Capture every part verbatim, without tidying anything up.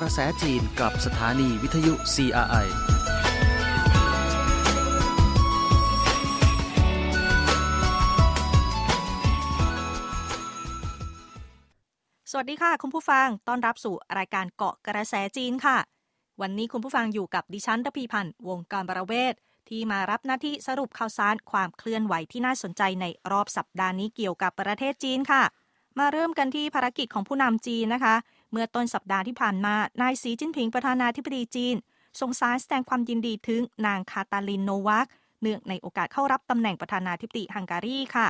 กระแสจีนกับสถานีวิทยุ ซี อาร์ ไอสวัสดีค่ะคุณผู้ฟังต้อนรับสู่รายการเกาะกระแสจีนค่ะวันนี้คุณผู้ฟังอยู่กับดิฉันระพีพันธ์วงการบรเวศที่มารับหน้าที่สรุปข่าวสารความเคลื่อนไหวที่น่าสนใจในรอบสัปดาห์นี้เกี่ยวกับประเทศจีนค่ะมาเริ่มกันที่ภารกิจของผู้นำจีนนะคะเมื่อต้นสัปดาห์ที่ผ่านมานายสีจิ้นผิงประธานาธิบดีจีนส่งสารแสดงความยินดีถึงนางคาตาลินโนวัคเนื่องในโอกาสเข้ารับตำแหน่งประธานาธิบดีฮังการีค่ะ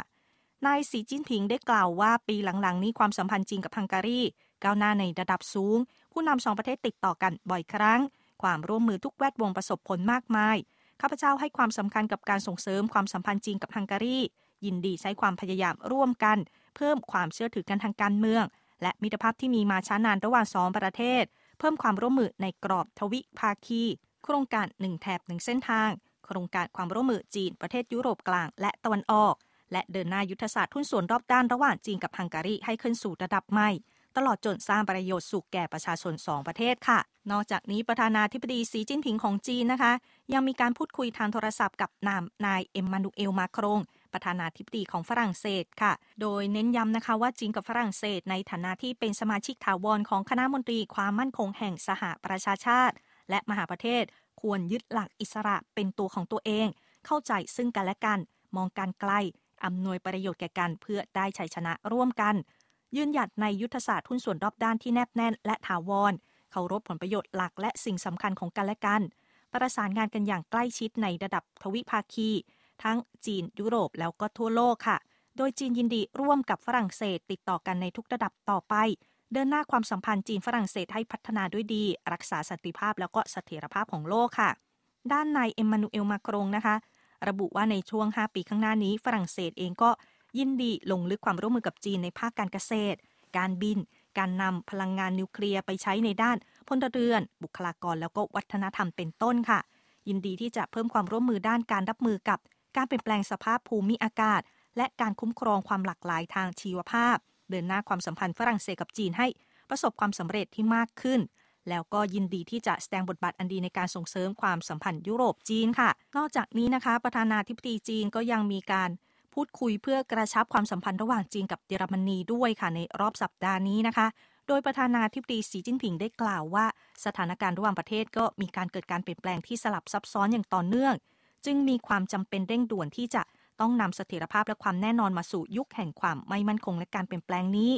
นายสีจิ้นผิงได้กล่าวว่าปีหลังๆนี้ความสัมพันธ์จีนกับฮังการีก้าวหน้าในระดับสูงผู้นำสองประเทศติดต่อกันบ่อยครั้งความร่วมมือทุกแวดวงประสบผลมากมายข้าพเจ้าให้ความสำคัญกับการส่งเสริมความสัมพันธ์จีนกับฮังการียินดีใช้ความพยายามร่วมกันเพิ่มความเชื่อถือกันทางการเมืองและมิตรภาพที่มีมาช้านานระหว่างสองประเทศเพิ่มความร่วมมือในกรอบทวิภาคีโครงการหนึ่งแถบหนึ่งเส้นทางโครงการความร่วมมือจีนประเทศยุโรปกลางและตะวันออกและเดินหน้ายุทธศาสตร์หุ้นส่วนรอบด้านระหว่างจีนกับฮังการีให้ขึ้นสู่ระดับใหม่ตลอดจนสร้างประโยชน์สุขแก่ประชาชนสองประเทศค่ะนอกจากนี้ประธานาธิบดีสีจิ้นผิงของจีนนะคะยังมีการพูดคุยทางโทรศัพท์กับนามนายเอ็มมานูเอลมาครงประธานาธิบดีของฝรั่งเศสค่ะโดยเน้นย้ำนะคะว่าจีนกับฝรั่งเศสในฐานะที่เป็นสมาชิกถาวรของคณะมนตรีความมั่นคงแห่งสหประชาชาติและมหาประเทศควรยึดหลักอิสระเป็นตัวของตัวเองเข้าใจซึ่งกันและกันมองการไกลอำนวยประโยชน์แก่กันเพื่อได้ชัยชนะร่วมกันยืนหยัดในยุทธศาสตร์หุ้นส่วนรอบด้านที่แนบแน่นและถาวรเคารพผลประโยชน์หลักและสิ่งสำคัญของกันและกันประสานงานกันอย่างใกล้ชิดในระดับทวิภาคีทั้งจีนยุโรปแล้วก็ทั่วโลกค่ะโดยจีนยินดีร่วมกับฝรั่งเศสติดต่อกันในทุกระดับต่อไปเดินหน้าความสัมพันธ์จีนฝรั่งเศสให้พัฒนาด้วยดีรักษาสันติภาพแล้วก็เสถียรภาพของโลกค่ะด้านนายเอ็มมานูเอลมาครงนะคะระบุว่าในช่วงห้าปีข้างหน้านี้ฝรั่งเศสเองก็ยินดีลงลึกความร่วมมือกับจีนในภาคการเกษตรการบินการนำพลังงานนิวเคลียร์ไปใช้ในด้านพลเรือนบุคลากรแล้วก็วัฒนธรรมเป็นต้นค่ะยินดีที่จะเพิ่มความร่วมมือด้านการรับมือกับการเปลี่ยนแปลงสภาพภูมิอากาศและการคุ้มครองความหลากหลายทางชีวภาพเดินหน้าความสัมพันธ์ฝรั่งเศสกับจีนให้ประสบความสำเร็จที่มากขึ้นแล้วก็ยินดีที่จะแสดงบทบาทอันดีในการส่งเสริมความสัมพันธ์ยุโรปจีนค่ะนอกจากนี้นะคะประธานาธิบดีจีนก็ยังมีการพูดคุยเพื่อกระชับความสัมพันธ์ระหว่างจีนกับเยอรมนีด้วยค่ะในรอบสัปดาห์นี้นะคะโดยประธานาธิบดีสีจิ้นผิงได้กล่าวว่าสถานการณ์ระหว่างประเทศก็มีการเกิดการเปลี่ยนแปลงที่สลับซับซ้อนอย่างต่อเนื่องจึงมีความจำเป็นเร่งด่วนที่จะต้องนำเสถียรภาพและความแน่นอนมาสู่ยุคแห่งความไม่มั่นคงและการเปลี่ยนแปลงนี้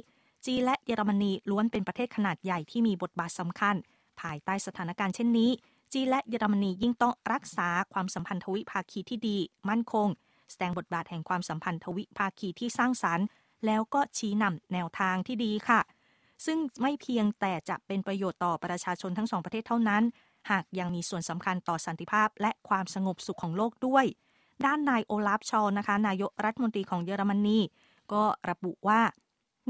จีนและเยอรมนีล้วนเป็นประเทศขนาดใหญ่ที่มีบทบาทสำคัญภายใต้สถานการณ์เช่นนี้จีนและเยอรมนียิ่งต้องรักษาความสัมพันธ์ทวิภาคีที่ดีมั่นคงแสดงบทบาทแห่งความสัมพันธ์ทวิภาคีที่สร้างสรรค์แล้วก็ชี้นำแนวทางที่ดีค่ะซึ่งไม่เพียงแต่จะเป็นประโยชน์ต่อประชาชนทั้งสองประเทศเท่านั้นหากยังมีส่วนสำคัญต่อสันติภาพและความสงบสุขของโลกด้วยด้านนายโอลาฟชอลนะคะนายกรัฐมนตรีของเยอรมนีก็ระบุว่า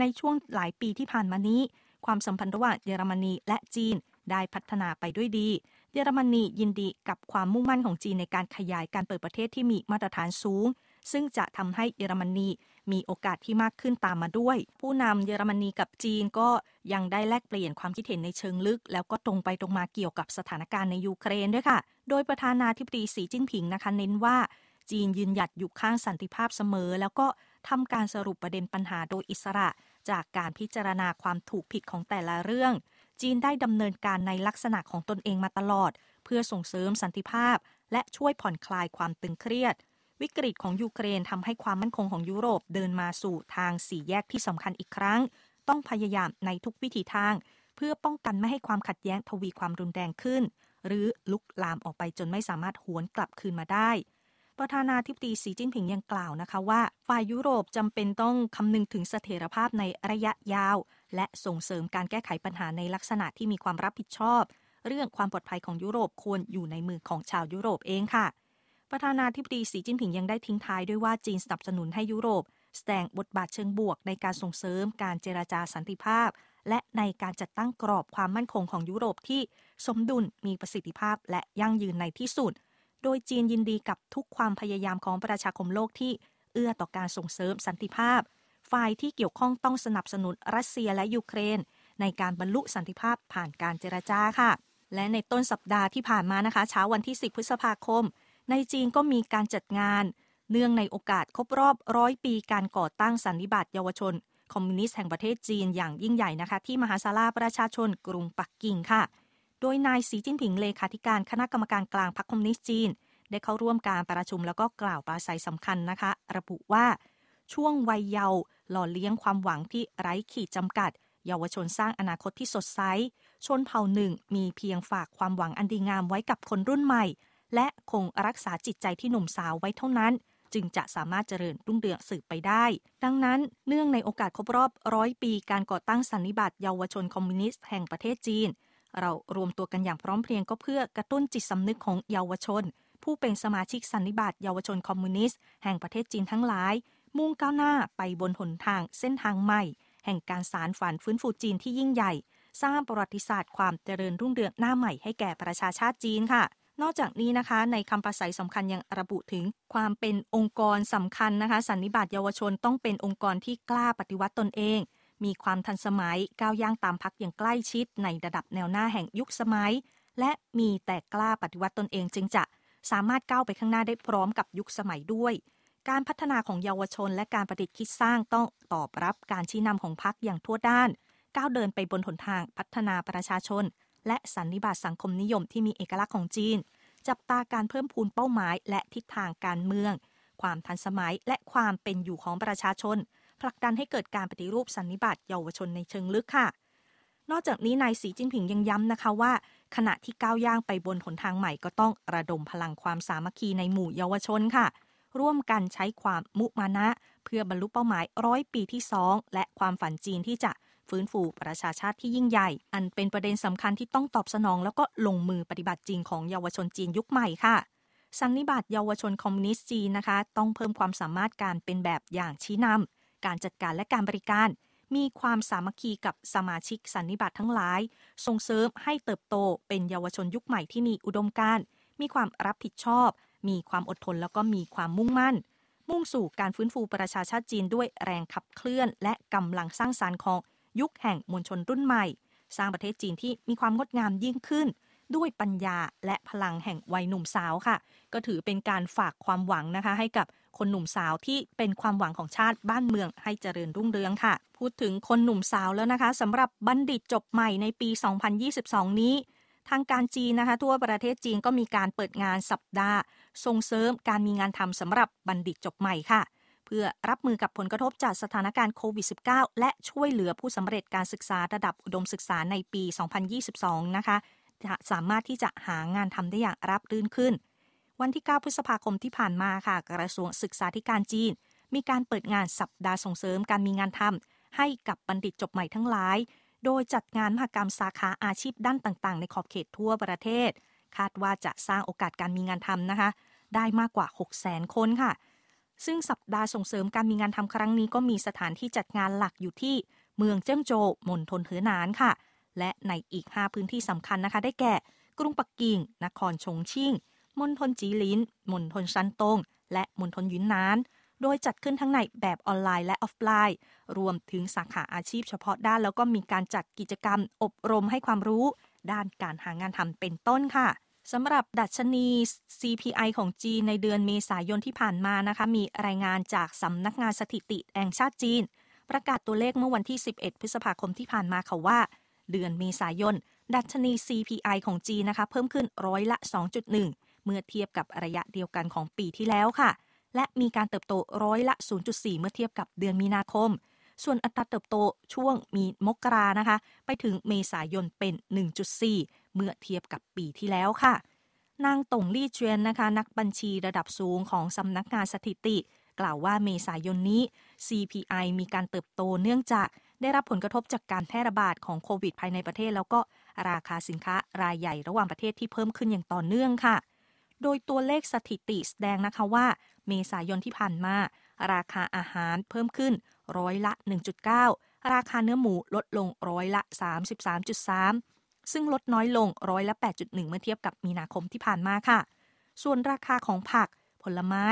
ในช่วงหลายปีที่ผ่านมานี้ความสัมพันธ์ระหว่างเยอรมนีและจีนได้พัฒนาไปด้วยดีเยอรมนียินดีกับความมุ่งมั่นของจีนในการขยายการเปิดประเทศที่มีมาตรฐานสูงซึ่งจะทำให้เยอรมนีมีโอกาสที่มากขึ้นตามมาด้วยผู้นำเยอรมนีกับจีนก็ยังได้แลกเปลี่ยนความคิดเห็นในเชิงลึกแล้วก็ตรงไปตรงมาเกี่ยวกับสถานการณ์ในยูเครนด้วยค่ะโดยประธานาธิบดีสีจิ้นผิงนะคะเน้นว่าจีนยืนหยัดอยู่ข้างสันติภาพเสมอแล้วก็ทำการสรุปประเด็นปัญหาโดยอิสระจากการพิจารณาความถูกผิดของแต่ละเรื่องจีนได้ดำเนินการในลักษณะของตนเองมาตลอดเพื่อส่งเสริมสันติภาพและช่วยผ่อนคลายความตึงเครียดวิกฤตของยูเครนทำให้ความมั่นคงของยุโรปเดินมาสู่ทางสี่แยกที่สำคัญอีกครั้งต้องพยายามในทุกวิถีทางเพื่อป้องกันไม่ให้ความขัดแย้งทวีความรุนแรงขึ้นหรือลุกลามออกไปจนไม่สามารถหวนกลับคืนมาได้ประธานาธิบดีสีจิ้นผิงยังกล่าวนะคะว่าฝ่ายยุโรปจำเป็นต้องคำนึงถึงเสถียรภาพในระยะยาวและส่งเสริมการแก้ไขปัญหาในลักษณะที่มีความรับผิดชอบเรื่องความปลอดภัยของยุโรปควรอยู่ในมือของชาวยุโรปเองค่ะประธานาธิบดีสีจิ้นผิงยังได้ทิ้งท้ายด้วยว่าจีนสนับสนุนให้ยุโรปแสดงบทบาทเชิงบวกในการส่งเสริมการเจรจาสันติภาพและในการจัดตั้งกรอบความมั่นคงของยุโรปที่สมดุลมีประสิทธิภาพและยั่งยืนในที่สุดโดยจีนยินดีกับทุกความพยายามของประชาคมโลกที่เอื้อต่อการส่งเสริมสันติภาพฝ่ายที่เกี่ยวข้องต้องสนับสนุนรัสเซียและยูเครน ในการบรรลุสันติภาพผ่านการเจรจาค่ะและในต้นสัปดาห์ที่ผ่านมานะคะเช้าวันที่สิบพฤษภาคมในจีนก็มีการจัดงานเนื่องในโอกาสครบรอบร้อยปีการก่อตั้งสันนิบาตเยาวชนคอมมิวนิสต์แห่งประเทศจีนอย่างยิ่งใหญ่นะคะที่มหาศาลาประชาชนกรุงปักกิ่งค่ะโดยนายสีจิ้นผิงเลขาธิการคณะกรรมการกลางพรรคคอมมิวนิสต์จีนได้เข้าร่วมการประชุมแล้วก็กล่าวปราศรัยสำคัญนะคะระบุว่าช่วงวัยเยาว์หล่อเลี้ยงความหวังที่ไร้ขีดจำกัดเยาวชนสร้างอนาคตที่สดใสชนเผ่าหนึ่งมีเพียงฝากความหวังอันดีงามไว้กับคนรุ่นใหม่และคงรักษาจิตใจที่หนุ่มสาวไว้เท่านั้นจึงจะสามารถเจริญรุ่งเรืองสืบไปได้ดังนั้นเนื่องในโอกาสครบรอบร้อยปีการก่อตั้งสันนิบาตเยาวชนคอมมิวนิสต์แห่งประเทศจีนเรารวมตัวกันอย่างพร้อมเพรียงก็เพื่อกระตุ้นจิตสำนึกของเยาวชนผู้เป็นสมาชิกสันนิบาตเยาวชนคอมมิวนิสต์แห่งประเทศจีนทั้งหลายมุ่งก้าวหน้าไปบนหนทางเส้นทางใหม่แห่งการสานฝันฟื้นฟูจีนที่ยิ่งใหญ่สร้างประวัติศาสตร์ความเจริญรุ่งเรืองหน้าใหม่ให้แก่ประชาชาติจีนค่ะนอกจากนี้นะคะในคำปราศรัยสำคัญยังระบุถึงความเป็นองค์กรสำคัญนะคะสันนิบาตเยาวชนต้องเป็นองค์กรที่กล้าปฏิวัติตนเองมีความทันสมัยก้าวย่างตามพรรคอย่างใกล้ชิดในระดับแนวหน้าแห่งยุคสมัยและมีแต่กล้าปฏิวัติตนเองจึงจะสามารถก้าวไปข้างหน้าได้พร้อมกับยุคสมัยด้วยการพัฒนาของเยาวชนและการประดิษฐ์คิดสร้างต้องตอบรับการชี้นำของพรรคอย่างทั่วด้านก้าวเดินไปบนหนทางพัฒนาประชาชนและสันนิบาตสังคมนิยมที่มีเอกลักษณ์ของจีนจับตาการเพิ่มพูนเป้าหมายและทิศทางการเมืองความทันสมัยและความเป็นอยู่ของประชาชนผลักดันให้เกิดการปฏิรูปสันนิบาตเยาวชนในเชิงลึกค่ะนอกจากนี้นายสีจิ้นผิงยังย้ำนะคะว่าขณะที่ก้าวย่างไปบนหนทางใหม่ก็ต้องระดมพลังความสามัคคีในหมู่เยาวชนค่ะร่วมกันใช้ความมุมานะเพื่อบรรลุเป้าหมายร้อยปีที่สองและความฝันจีนที่จะฟื้นฟูประชาชาติที่ยิ่งใหญ่อันเป็นประเด็นสำคัญที่ต้องตอบสนองแล้วก็ลงมือปฏิบัติจริงของเยาวชนจีนยุคใหม่ค่ะสันนิบาตเยาวชนคอมมิวนิสต์จีนนะคะต้องเพิ่มความสามารถการเป็นแบบอย่างชี้นำการจัดการและการบริการมีความสามัคคีกับสมาชิกสันนิบาตทั้งหลายส่งเสริมให้เติบโตเป็นเยาวชนยุคใหม่ที่มีอุดมการณ์มีความรับผิดชอบมีความอดทนแล้วก็มีความมุ่งมั่นมุ่งสู่การฟื้นฟูประชาชาติจีนด้วยแรงขับเคลื่อนและกำลังสร้างสรรค์ของยุคแห่งมวลชนรุ่นใหม่สร้างประเทศจีนที่มีความงดงามยิ่งขึ้นด้วยปัญญาและพลังแห่งวัยหนุ่มสาวค่ะก็ถือเป็นการฝากความหวังนะคะให้กับคนหนุ่มสาวที่เป็นความหวังของชาติบ้านเมืองให้เจริญรุ่งเรืองค่ะพูดถึงคนหนุ่มสาวแล้วนะคะสำหรับบัณฑิตจบใหม่ในปีสองพันยี่สิบสองนี้ทางการจีนนะคะทั่วประเทศจีนก็มีการเปิดงานสัปดาห์ส่งเสริมการมีงานทำสำหรับบัณฑิตจบใหม่ค่ะเพื่อรับมือกับผลกระทบจากสถานการณ์โควิด สิบเก้า และช่วยเหลือผู้สำเร็จการศึกษาระดับอุดมศึกษาในปีสองพันยี่สิบสองนะคะจะสามารถที่จะหางานทำได้อย่างราบรื่นขึ้นวันที่เก้าพฤษภาคมที่ผ่านมาค่ะกระทรวงศึกษาธิการจีนมีการเปิดงานสัปดาห์ส่งเสริมการมีงานทำให้กับบัณฑิตจบใหม่ทั้งหลายโดยจัดงานมหกรรมสาขาอาชีพด้านต่างๆในขอบเขตทั่วประเทศคาดว่าจะสร้างโอกาสการมีงานทำนะคะได้มากกว่า หกแสน คนค่ะซึ่งสัปดาห์ส่งเสริมการมีงานทำครั้งนี้ก็มีสถานที่จัดงานหลักอยู่ที่เมืองเจิ้งโจวมณฑลเหอหนานค่ะและในอีกห้าพื้นที่สำคัญนะคะได้แก่กรุงปักกิ่งนครชงชิ่งมณฑลจีลินมณฑลซันตงและมณฑลหยุนนานโดยจัดขึ้นทั้งในแบบออนไลน์และออฟไลน์รวมถึงสาขาอาชีพเฉพาะด้านแล้วก็มีการจัดกิจกรรมอบรมให้ความรู้ด้านการหางานทำเป็นต้นค่ะสำหรับดัชนี ซี พี ไอ ของจีนในเดือนเมษายนที่ผ่านมานะคะมีรายงานจากสำนักงานสถิติแห่งชาติจีนประกาศตัวเลขเมื่อวันที่สิบเอ็ดพฤษภาคมที่ผ่านมาค่ะว่าเดือนเมษายนดัชนี ซี พี ไอ ของจีนนะคะเพิ่มขึ้นร้อยละ สองจุดหนึ่ง เมื่อเทียบกับระยะเดียวกันของปีที่แล้วค่ะและมีการเติบโตร้อยละ ศูนย์จุดสี่ เมื่อเทียบกับเดือนมีนาคมส่วนอัตราเติบโตช่วงมีมกรานะคะไปถึงเมษายนเป็น หนึ่งจุดสี่ เมื่อเทียบกับปีที่แล้วค่ะนางตงลี่เจียนนะคะนักบัญชีระดับสูงของสำนักงานสถิติกล่าวว่าเมษายนนี้ ซี พี ไอ มีการเติบโตเนื่องจากได้รับผลกระทบจากการแพร่ระบาดของโควิดภายในประเทศแล้วก็ราคาสินค้ารายใหญ่ระหว่างประเทศที่เพิ่มขึ้นอย่างต่อเนื่องค่ะโดยตัวเลขสถิติแสดงนะคะว่าเมษายนที่ผ่านมาราคาอาหารเพิ่มขึ้นร้อยละ หนึ่งจุดเก้า ราคาเนื้อหมูลดลงร้อยละ สามสิบสามจุดสาม ซึ่งลดน้อยลงร้อยละ แปดจุดหนึ่ง เมื่อเทียบกับมีนาคมที่ผ่านมาค่ะส่วนราคาของผักผลไม้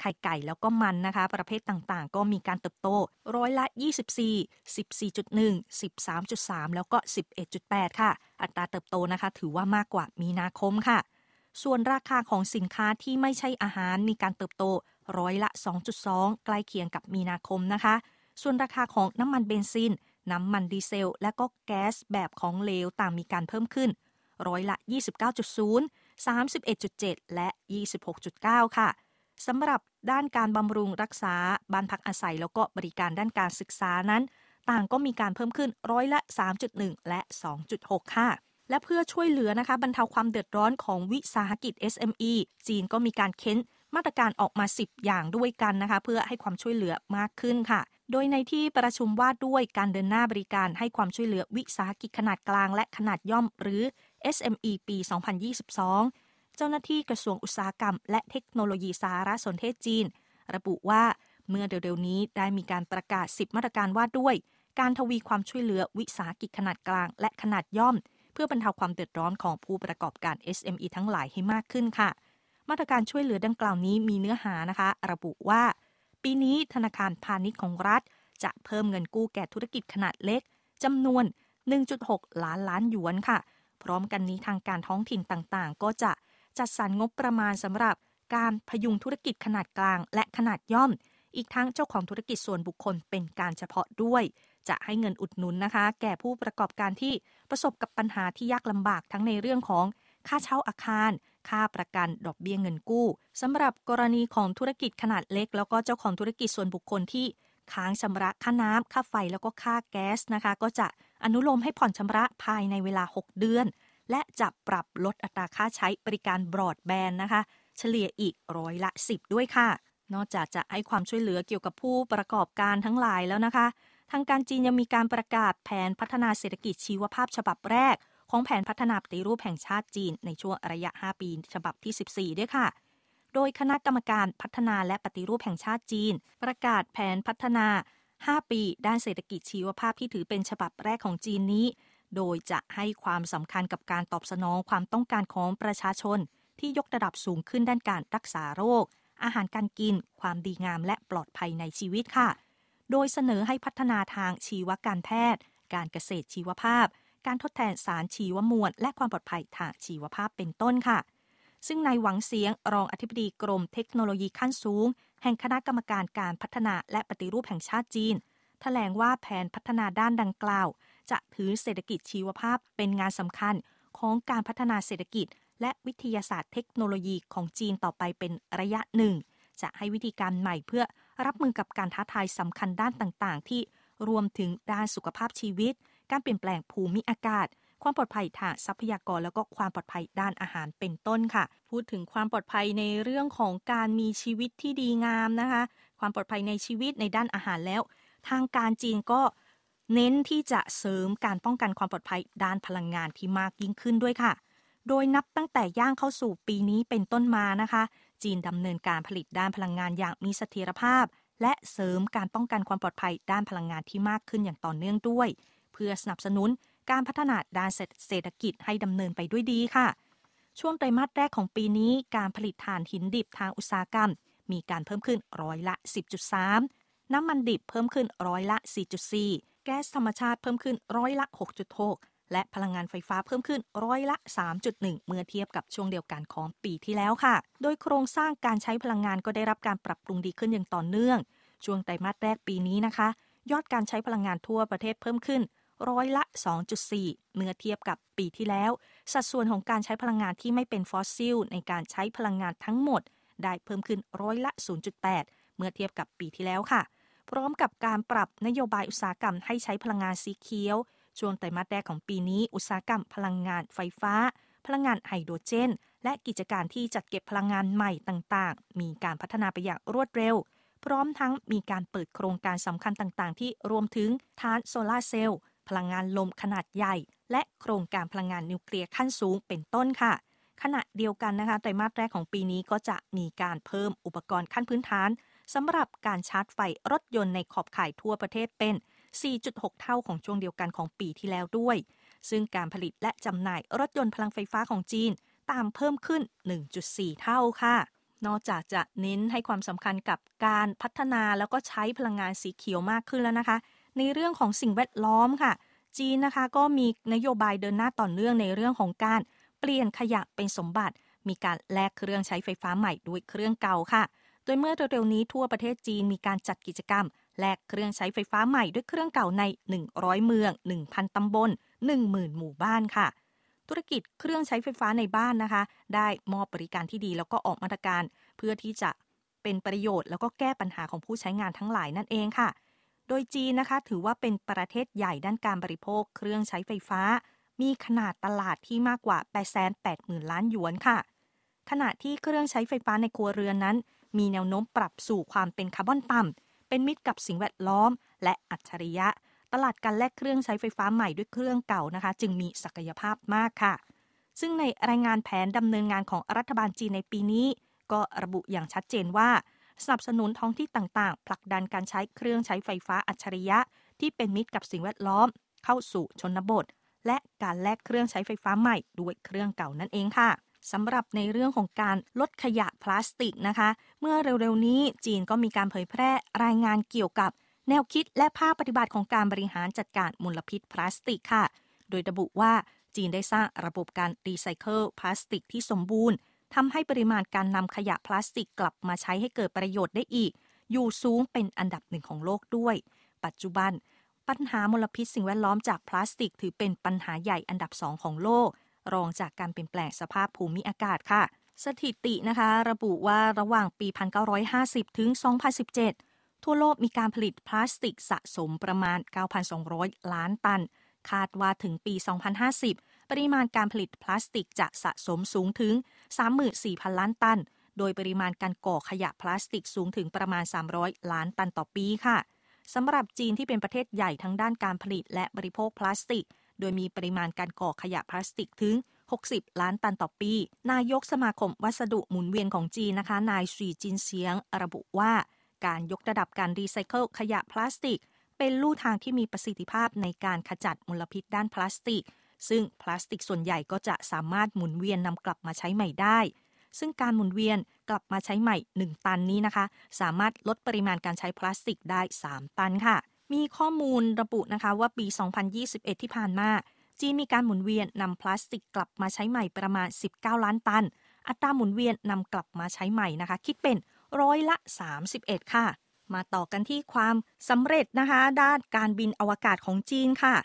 ไข่ไก่แล้วก็มันนะคะประเภทต่างๆก็มีการเติบโตร้อยละยี่สิบสี่ สิบสี่จุดหนึ่ง สิบสามจุดสาม แล้วก็ สิบเอ็ดจุดแปด ค่ะอัตราเติบโตนะคะถือว่ามากกว่ามีนาคมค่ะส่วนราคาของสินค้าที่ไม่ใช่อาหารมีการเติบโตร้อยละ สองจุดสอง ใกล้เคียงกับมีนาคมนะคะส่วนราคาของน้ำมันเบนซินน้ำมันดีเซลและก็แก๊สแบบของเหลวต่างมีการเพิ่มขึ้นร้อยละ ยี่สิบเก้าจุดศูนย์ สามสิบเอ็ดจุดเจ็ด และ ยี่สิบหกจุดเก้า ค่ะสำหรับด้านการบำรุงรักษาบ้านพักอาศัยแล้วก็บริการด้านการศึกษานั้นต่างก็มีการเพิ่มขึ้นร้อยละ สามจุดหนึ่ง และ สองจุดหก ค่ะและเพื่อช่วยเหลือนะคะบรรเทาความเดือดร้อนของวิสาหกิจ เอส เอ็ม อี จีนก็มีการเค้นมาตรการออกมาสิบอย่างด้วยกันนะคะเพื่อให้ความช่วยเหลือมากขึ้นค่ะโดยในที่ประชุมว่าด้วยการเดินหน้าบริการให้ความช่วยเหลือวิสาหกิจขนาดกลางและขนาดย่อมหรือ เอส เอ็ม อี ปีสองพันยี่สิบสองเจ้าหน้าที่กระทรวงอุตสาหกรรมและเทคโนโลยีสารสนเทศจีนระบุว่าเมื่อเร็วๆนี้ได้มีการประกาศสิบมาตรการว่าด้วยการทวีความช่วยเหลือวิสาหกิจขนาดกลางและขนาดย่อมเพื่อบรรเทาความเดือดร้อนของผู้ประกอบการ เอส เอ็ม อี ทั้งหลายให้มากขึ้นค่ะมาตรการช่วยเหลือดังกล่าวนี้มีเนื้อหานะคะระบุว่าปีนี้ธนาคารพาณิชย์ของรัฐจะเพิ่มเงินกู้แก่ธุรกิจขนาดเล็กจำนวน หนึ่งจุดหก ล้านล้านหยวนค่ะพร้อมกันนี้ทางการท้องถิ่นต่างๆก็จะจัดสรรงบประมาณสำหรับการพยุงธุรกิจขนาดกลางและขนาดย่อมอีกทั้งเจ้าของธุรกิจส่วนบุคคลเป็นการเฉพาะด้วยจะให้เงินอุดหนุนนะคะแก่ผู้ประกอบการที่ประสบกับปัญหาที่ยากลำบากทั้งในเรื่องของค่าเช่าอาคารค่าประกันดอกเบี้ยเงินกู้สำหรับกรณีของธุรกิจขนาดเล็กแล้วก็เจ้าของธุรกิจส่วนบุคคลที่ค้างชำระค่าน้ำค่าไฟแล้วก็ค่าแก๊สนะคะก็จะอนุโลมให้ผ่อนชำระภายในเวลาหกเดือนและจะปรับลดอัตราค่าใช้บริการบรอดแบนด์นะคะเฉลี่ยอีกร้อยละสิบด้วยค่ะนอกจากจะให้ความช่วยเหลือเกี่ยวกับผู้ประกอบการทั้งหลายแล้วนะคะทางการจีนยังมีการประกาศแผนพัฒนาเศรษฐกิจชีวภาพฉบับแรกของแผนพัฒนาปฏิรูปแห่งชาติจีนในช่วงระยะห้าปีฉบับที่สิบสี่ด้วยค่ะโดยคณะกรรมการพัฒนาและปฏิรูปแห่งชาติจีนประกาศแผนพัฒนาห้าปีด้านเศรษฐกิจชีวภาพที่ถือเป็นฉบับแรกของจีนนี้โดยจะให้ความสำคัญกับการตอบสนองความต้องการของประชาชนที่ยกระดับสูงขึ้นด้านการรักษาโรคอาหารการกินความดีงามและปลอดภัยในชีวิตค่ะโดยเสนอให้พัฒนาทางชีวการแพทย์การเกษตรชีวภาพการทดแทนสารชีวมวลและความปลอดภัยทางชีวภาพเป็นต้นค่ะซึ่งนายหวังเสียงรองอธิบดีกรมเทคโนโลยีขั้นสูงแห่งคณะกรรมการการพัฒนาและปฏิรูปแห่งชาติจีนแถลงว่าแผนพัฒนาด้านดังกล่าวจะถือเศรษฐกิจชีวภาพเป็นงานสำคัญของการพัฒนาเศรษฐกิจและวิทยาศาสตร์เทคโนโลยีของจีนต่อไปเป็นระยะหนึ่งจะให้วิธีการใหม่เพื่อรับมือกับการท้าทายสำคัญด้านต่างๆที่รวมถึงด้านสุขภาพชีวิตการเปลี่ยนแปลงภูมิอากาศความปลอดภัยทางทรัพยากรแล้วก็ความปลอดภัยด้านอาหารเป็นต้นค่ะพูดถึงความปลอดภัยในเรื่องของการมีชีวิตที่ดีงามนะคะความปลอดภัยในชีวิตในด้านอาหารแล้วทางการจีนก็เน้นที่จะเสริมการป้องกันความปลอดภัยด้านพลังงานที่มากยิ่งขึ้นด้วยค่ะโดยนับตั้งแต่ย่างเข้าสู่ปีนี้เป็นต้นมานะคะจีนดำเนินการผลิตด้านพลังงานอย่างมีเสถียรภาพและเสริมการป้องกันความปลอดภัยด้านพลังงานที่มากขึ้นอย่างต่อเนื่องด้วยเพื่อสนับสนุนการพัฒนาด้านเศรษฐกิจให้ดำเนินไปด้วยดีค่ะช่วงไตรมาสแรกของปีนี้การผลิตถ่านหินดิบทางอุตสาหกรรมมีการเพิ่มขึ้นร้อยละ สิบจุดสาม น้ำมันดิบเพิ่มขึ้นร้อยละ สี่จุดสี่ แก๊สธรรมชาติเพิ่มขึ้นร้อยละ หกจุดหก และพลังงานไฟฟ้าเพิ่มขึ้นร้อยละ สามจุดหนึ่ง เมื่อเทียบกับช่วงเดียวกันของปีที่แล้วค่ะโดยโครงสร้างการใช้พลังงานก็ได้รับการปรับปรุงดีขึ้นอย่างต่อเนื่องช่วงไตรมาสแรกปีนี้นะคะยอดการใช้พลังงานทั่วประเทศเพิ่มขึ้นร้อยละ สองจุดสี่ เมื่อเทียบกับปีที่แล้วสัดส่วนของการใช้พลังงานที่ไม่เป็นฟอสซิลในการใช้พลังงานทั้งหมดได้เพิ่มขึ้นร้อยละ ศูนย์จุดแปด เมื่อเทียบกับปีที่แล้วค่ะพร้อมกับการปรับนโยบายอุตสาหกรรมให้ใช้พลังงานสีเขียวช่วงไตรมาสแรกของปีนี้อุตสาหกรรมพลังงานไฟฟ้าพลังงานไฮโดรเจนและกิจการที่จัดเก็บพลังงานใหม่ต่างๆมีการพัฒนาไปอย่างรวดเร็วพร้อมทั้งมีการเปิดโครงการสำคัญต่างๆที่รวมถึงฐานโซลาร์เซลล์พลังงานลมขนาดใหญ่และโครงการพลังงานนิวเคลียร์ขั้นสูงเป็นต้นค่ะขณะเดียวกันนะคะไตรมาสแรกของปีนี้ก็จะมีการเพิ่มอุปกรณ์ขั้นพื้นฐานสำหรับการชาร์จไฟรถยนต์ในขอบข่ายทั่วประเทศเป็น สี่จุดหก เท่าของช่วงเดียวกันของปีที่แล้วด้วยซึ่งการผลิตและจำหน่ายรถยนต์พลังไฟฟ้าของจีนตามเพิ่มขึ้น หนึ่งจุดสี่ เท่าค่ะ นอกจากจะเน้นให้ความสำคัญกับการพัฒนาแล้วก็ใช้พลังงานสีเขียวมากขึ้นแล้วนะคะในเรื่องของสิ่งแวดล้อมค่ะจีนนะคะก็มีนโยบายเดินหน้าต่อเนื่องในเรื่องของการเปลี่ยนขยะเป็นสมบัติมีการแลกเครื่องใช้ไฟฟ้าใหม่ด้วยเครื่องเก่าค่ะโดยเมื่อเร็วๆนี้ทั่วประเทศจีนมีการจัดกิจกรรมแลกเครื่องใช้ไฟฟ้าใหม่ด้วยเครื่องเก่าในหนึ่งร้อยเมือง หนึ่งพัน ตำบล หนึ่งหมื่น หมู่บ้านค่ะธุรกิจเครื่องใช้ไฟฟ้าในบ้านนะคะได้มอบบริการที่ดีแล้วก็ออกมาตรการเพื่อที่จะเป็นประโยชน์แล้วก็แก้ปัญหาของผู้ใช้งานทั้งหลายนั่นเองค่ะโดยจีนนะคะถือว่าเป็นประเทศใหญ่ด้านการบริโภคเครื่องใช้ไฟฟ้ามีขนาดตลาดที่มากกว่า แปดแสนแปดหมื่น ล้านหยวนค่ะขณะที่เครื่องใช้ไฟฟ้าในครัวเรือนนั้นมีแนวโน้มปรับสู่ความเป็นคาร์บอนต่ำเป็นมิตรกับสิ่งแวดล้อมและอัจฉริยะตลาดการแลกเครื่องใช้ไฟฟ้าใหม่ด้วยเครื่องเก่านะคะจึงมีศักยภาพมากค่ะซึ่งในรายงานแผนดำเนินงานของรัฐบาลจีนในปีนี้ก็ระบุอย่างชัดเจนว่าสนับสนุนท้องที่ต่างๆผลักดันการใช้เครื่องใช้ไฟฟ้าอัจฉริยะที่เป็นมิตรกับสิ่งแวดล้อมเข้าสู่ชนบทและการแลกเครื่องใช้ไฟฟ้าใหม่ด้วยเครื่องเก่านั่นเองค่ะสำหรับในเรื่องของการลดขยะพลาสติกนะคะเมื่อเร็วๆนี้จีนก็มีการเผยแพร่รายงานเกี่ยวกับแนวคิดและภาคปฏิบัติของการบริหารจัดการมลพิษพลาสติกค่ะโดยระบุว่าจีนได้สร้างระบบการรีไซเคิลพลาสติกที่สมบูรณ์ทำให้ปริมาณการนำขยะพลาสติกกลับมาใช้ให้เกิดประโยชน์ได้อีกอยู่สูงเป็นอันดับหนึ่งของโลกด้วยปัจจุบันปัญหามลพิษสิ่งแวดล้อมจากพลาสติกถือเป็นปัญหาใหญ่อันดับสองของโลกรองจากการเปลี่ยนแปลงสภาพภูมิอากาศค่ะสถิตินะคะระบุว่าระหว่างปีหนึ่งพันเก้าร้อยห้าสิบถึงสองพันสิบเจ็ดทั่วโลกมีการผลิตพลาสติกสะสมประมาณ เก้าพันสองร้อย ล้านตันคาดว่าถึงปีสองพันห้าสิบปริมาณการผลิตพลาสติกจะสะสมสูงถึง สามหมื่นสี่พัน ล้านตันโดยปริมาณการก่อขยะพลาสติกสูงถึงประมาณสามร้อยล้านตันต่อปีค่ะสำหรับจีนที่เป็นประเทศใหญ่ทั้งด้านการผลิตและบริโภคพลาสติกโดยมีปริมาณการก่อขยะพลาสติกถึงหกสิบล้านตันต่อปีนายกสมาคมวัสดุหมุนเวียนของจีนนะคะนายสีจินเซียงระบุว่าการยกระดับการรีไซเคิลขยะพลาสติกเป็นลู่ทางที่มีประสิทธิภาพในการขจัดมลพิษด้านพลาสติกซึ่งพลาสติกส่วนใหญ่ก็จะสามารถหมุนเวียนนำกลับมาใช้ใหม่ได้ซึ่งการหมุนเวียนกลับมาใช้ใหม่หนึ่งตันนี้นะคะสามารถลดปริมาณการใช้พลาสติกได้สามตันค่ะมีข้อมูลระบุนะคะว่าปีสองพันยี่สิบเอ็ดที่ผ่านมาจีนมีการหมุนเวียนนำพลาสติกกลับมาใช้ใหม่ประมาณสิบเก้าล้านตันอัตราหมุนเวียนนำกลับมาใช้ใหม่นะคะคิดเป็นร้อยละสามสิบเอ็ดค่ะมาต่อกันที่ความสำเร็จนะคะด้านการบินอวกาศของจีนค่ะ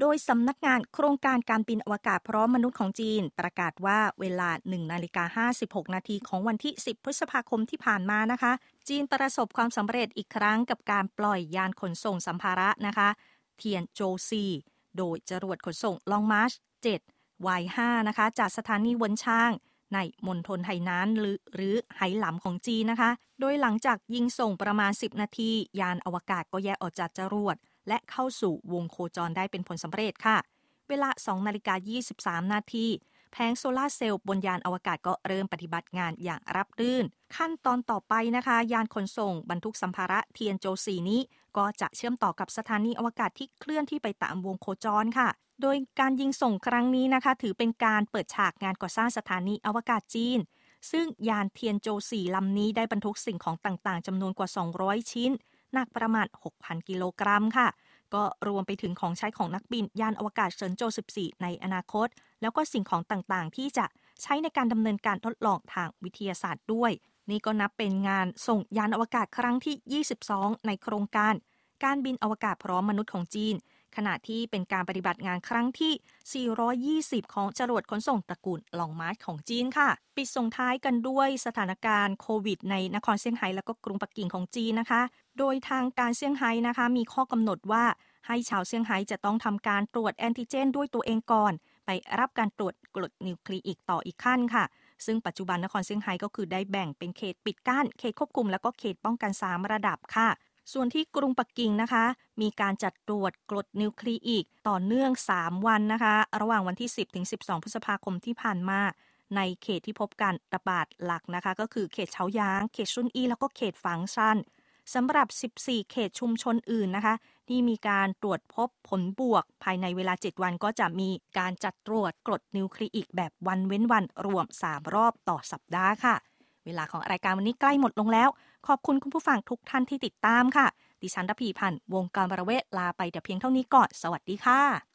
โดยสำนักงานโครงการการบินอวกาศพร้อมมนุษย์ของจีนประกาศว่าเวลา หนึ่งนาฬิกาห้าสิบหกนาทีของวันที่สิบพฤษภาคมที่ผ่านมานะคะจีนประสบความสำเร็จอีกครั้งกับการปล่อยยานขนส่งสัมภาระนะคะเทียนโจซีโดยจรวดขนส่ง Long March เจ็ด วาย ห้า นะคะจากสถานีเวินช่างในมณฑลไหหนานหรือหรือไหหลำของจีนนะคะโดยหลังจากยิงส่งประมาณสิบนาทียานอวกาศก็แยกออกจากจรวดและเข้าสู่วงโคจรได้เป็นผลสำเร็จค่ะเวลา สองนาฬิกายี่สิบสามนาทีแผงโซลาร์เซลล์บนยานอวกาศก็เริ่มปฏิบัติงานอย่างราบรื่นขั้นตอนต่อไปนะคะยานขนส่งบรรทุกสัมภาระเทียนโจซีนี้ก็จะเชื่อมต่อกับสถานีอวกาศที่เคลื่อนที่ไปตามวงโคจรค่ะโดยการยิงส่งครั้งนี้นะคะถือเป็นการเปิดฉากงานก่อสร้างสถานีอวกาศจีนซึ่งยานเทียนโจซีลำนี้ได้บรรทุกสิ่งของต่างๆจำนวนกว่าสองร้อยชิ้นหนักประมาณ หกพัน กิโลกรัมค่ะก็รวมไปถึงของใช้ของนักบินยานอวกาศเซินโจสิบสี่ในอนาคตแล้วก็สิ่งของต่างๆที่จะใช้ในการดำเนินการทดลองทางวิทยาศาสตร์ด้วยนี่ก็นับเป็นงานส่งยานอวกาศครั้งที่ยี่สิบสองในโครงการการบินอวกาศพร้อมมนุษย์ของจีนขณะที่เป็นการปฏิบัติงานครั้งที่สี่ร้อยยี่สิบของจรวดขนส่งตระกูลลองมาร์ชของจีนค่ะปิดส่งท้ายกันด้วยสถานการณ์โควิดในนครเซี่ยงไฮ้และก็กรุงปักกิ่งของจีนนะคะโดยทางการเซี่ยงไฮ้นะคะมีข้อกำหนดว่าให้ชาวเซี่ยงไฮ้จะต้องทำการตรวจแอนติเจนด้วยตัวเองก่อนไปรับการตรวจกรดนิวคลีอิกต่ออีกขั้นค่ะซึ่งปัจจุบันนครเซี่ยงไฮ้ก็คือได้แบ่งเป็นเขตปิดกั้นเขตควบคุมแล้วก็เขตป้องกันสามระดับค่ะส่วนที่กรุงปักกิ่งนะคะมีการจัดตรวจกรดนิวคลีอิกต่อเนื่องสามวันนะคะระหว่างวันที่สิบถึงสิบสองพฤษภาคมที่ผ่านมาในเขตที่พบการระบาดหลักนะคะก็คือเขตเฉาหยางเขตซุนอี้แล้วก็เขตฝางซันสำหรับสิบสี่เขตชุมชนอื่นนะคะที่มีการตรวจพบผลบวกภายในเวลาเจ็ดวันก็จะมีการจัดตรวจกรดนิวคลีอิกแบบวันเว้นวันรวมสามรอบต่อสัปดาห์ค่ะ เวลาของรายการวันนี้ใกล้หมดลงแล้วขอบคุณคุณผู้ฟังทุกท่านที่ติดตามค่ะดิฉันรพีพันธ์วงศ์กรบรเวศลาไปแต่เพียงเท่านี้ก่อนสวัสดีค่ะ